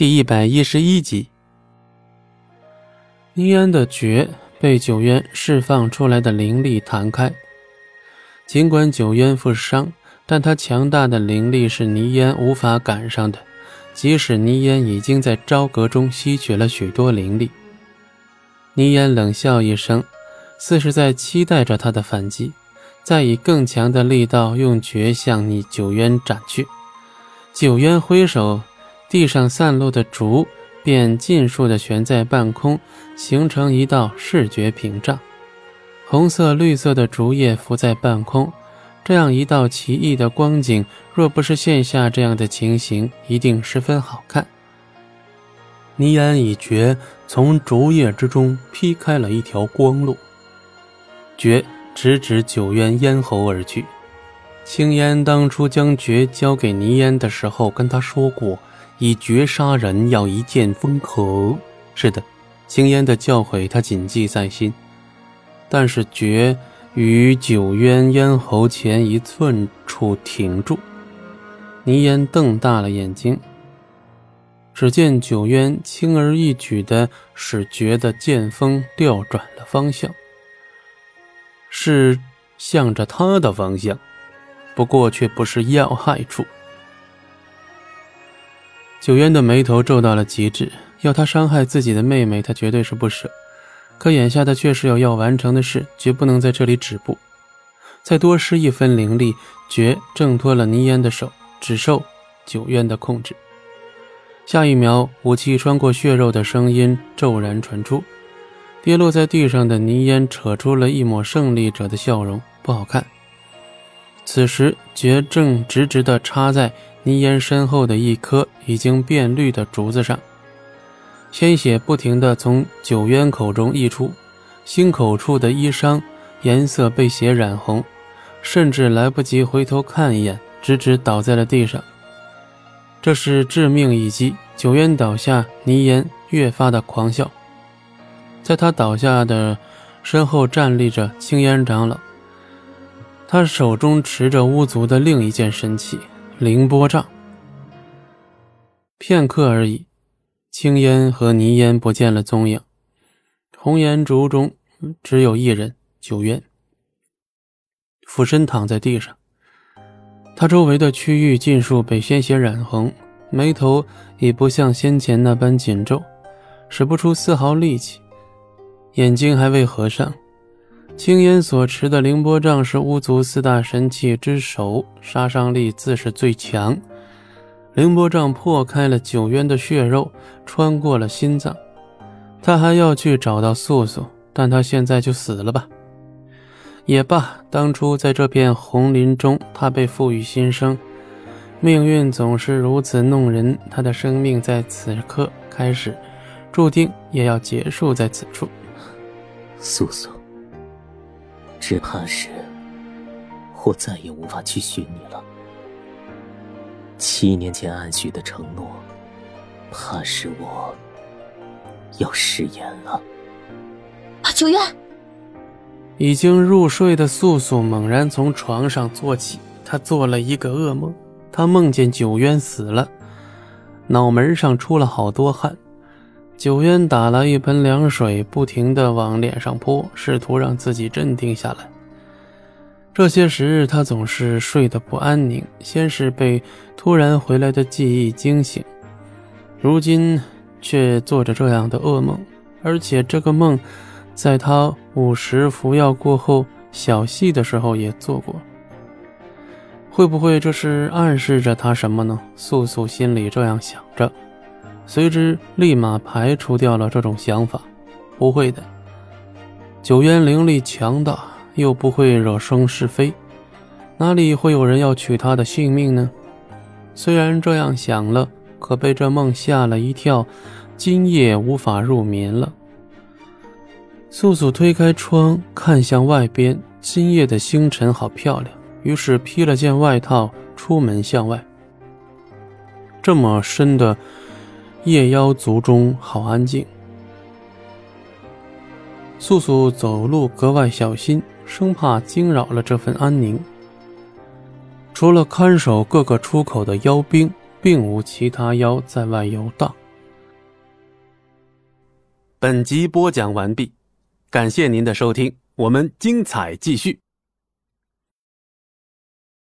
第111集。倪安的诀被九渊释放出来的灵力弹开，尽管九渊负伤，但他强大的灵力是倪安无法赶上的，即使倪安已经在朝阁中吸取了许多灵力。倪安冷笑一声，似是在期待着他的反击，再以更强的力道用诀向你九渊斩去。九渊挥手，地上散落的竹便尽数地悬在半空，形成一道视觉屏障。红色绿色的竹叶浮在半空，这样一道奇异的光景，若不是现下这样的情形，一定十分好看。倪安以诀从竹叶之中劈开了一条光路，诀直指九渊咽喉而去。青烟当初将诀交给倪烟的时候跟他说过，以诀杀人要一剑封喉。是的，青烟的教诲他谨记在心，但是诀与九渊咽喉前一寸处停住。倪烟瞪大了眼睛，只见九渊轻而易举地使诀的剑锋调转了方向，是向着他的方向，不过却不是要害处。九渊的眉头皱到了极致，要他伤害自己的妹妹他绝对是不舍，可眼下他确实有要完成的事，绝不能在这里止步。再多施一分灵力，诀挣脱了倪烟的手，只受九渊的控制。下一秒，武器穿过血肉的声音骤然传出，跌落在地上的倪烟扯出了一抹胜利者的笑容，不好看。此时诀正直直地插在倪烟身后的一棵已经变绿的竹子上，鲜血不停地从九渊口中溢出，心口处的衣裳颜色被血染红，甚至来不及回头看一眼，直直倒在了地上。这是致命一击，九渊倒下，倪烟越发的狂笑。在他倒下的身后站立着青烟长老，他手中持着巫族的另一件神器凌波杖。片刻而已，青烟和泥烟不见了踪影，红岩竹中只有一人，九渊俯身躺在地上，他周围的区域尽数被鲜血染红，眉头已不像先前那般紧皱，使不出丝毫力气，眼睛还未合上。青烟所持的凌波杖是巫族四大神器之首，杀伤力自是最强。凌波杖破开了九渊的血肉，穿过了心脏。他还要去找到素素，但他现在就死了吧。也罢，当初在这片红林中，他被赋予新生。命运总是如此弄人，他的生命在此刻开始，注定也要结束在此处。素素，只怕是我再也无法去寻你了。7年前暗许的承诺，怕是我要食言了。啊，九渊！已经入睡的素素猛然从床上坐起，她做了一个噩梦，她梦见九渊死了，脑门上出了好多汗。九渊打了一盆凉水，不停地往脸上泼，试图让自己镇定下来。这些时日他总是睡得不安宁，先是被突然回来的记忆惊醒，如今却做着这样的噩梦，而且这个梦在他50服药过后小憩的时候也做过。会不会这是暗示着他什么呢？素素心里这样想着，随之立马排除掉了这种想法。不会的，九渊灵力强大，又不会惹生是非，哪里会有人要取他的性命呢？虽然这样想了，可被这梦吓了一跳，今夜无法入眠了。素素推开窗看向外边，今夜的星辰好漂亮，于是披了件外套出门向外。这么深的夜妖族中好安静。素素走路格外小心，生怕惊扰了这份安宁。除了看守各个出口的妖兵，并无其他妖在外游荡。本集播讲完毕，感谢您的收听，我们精彩继续。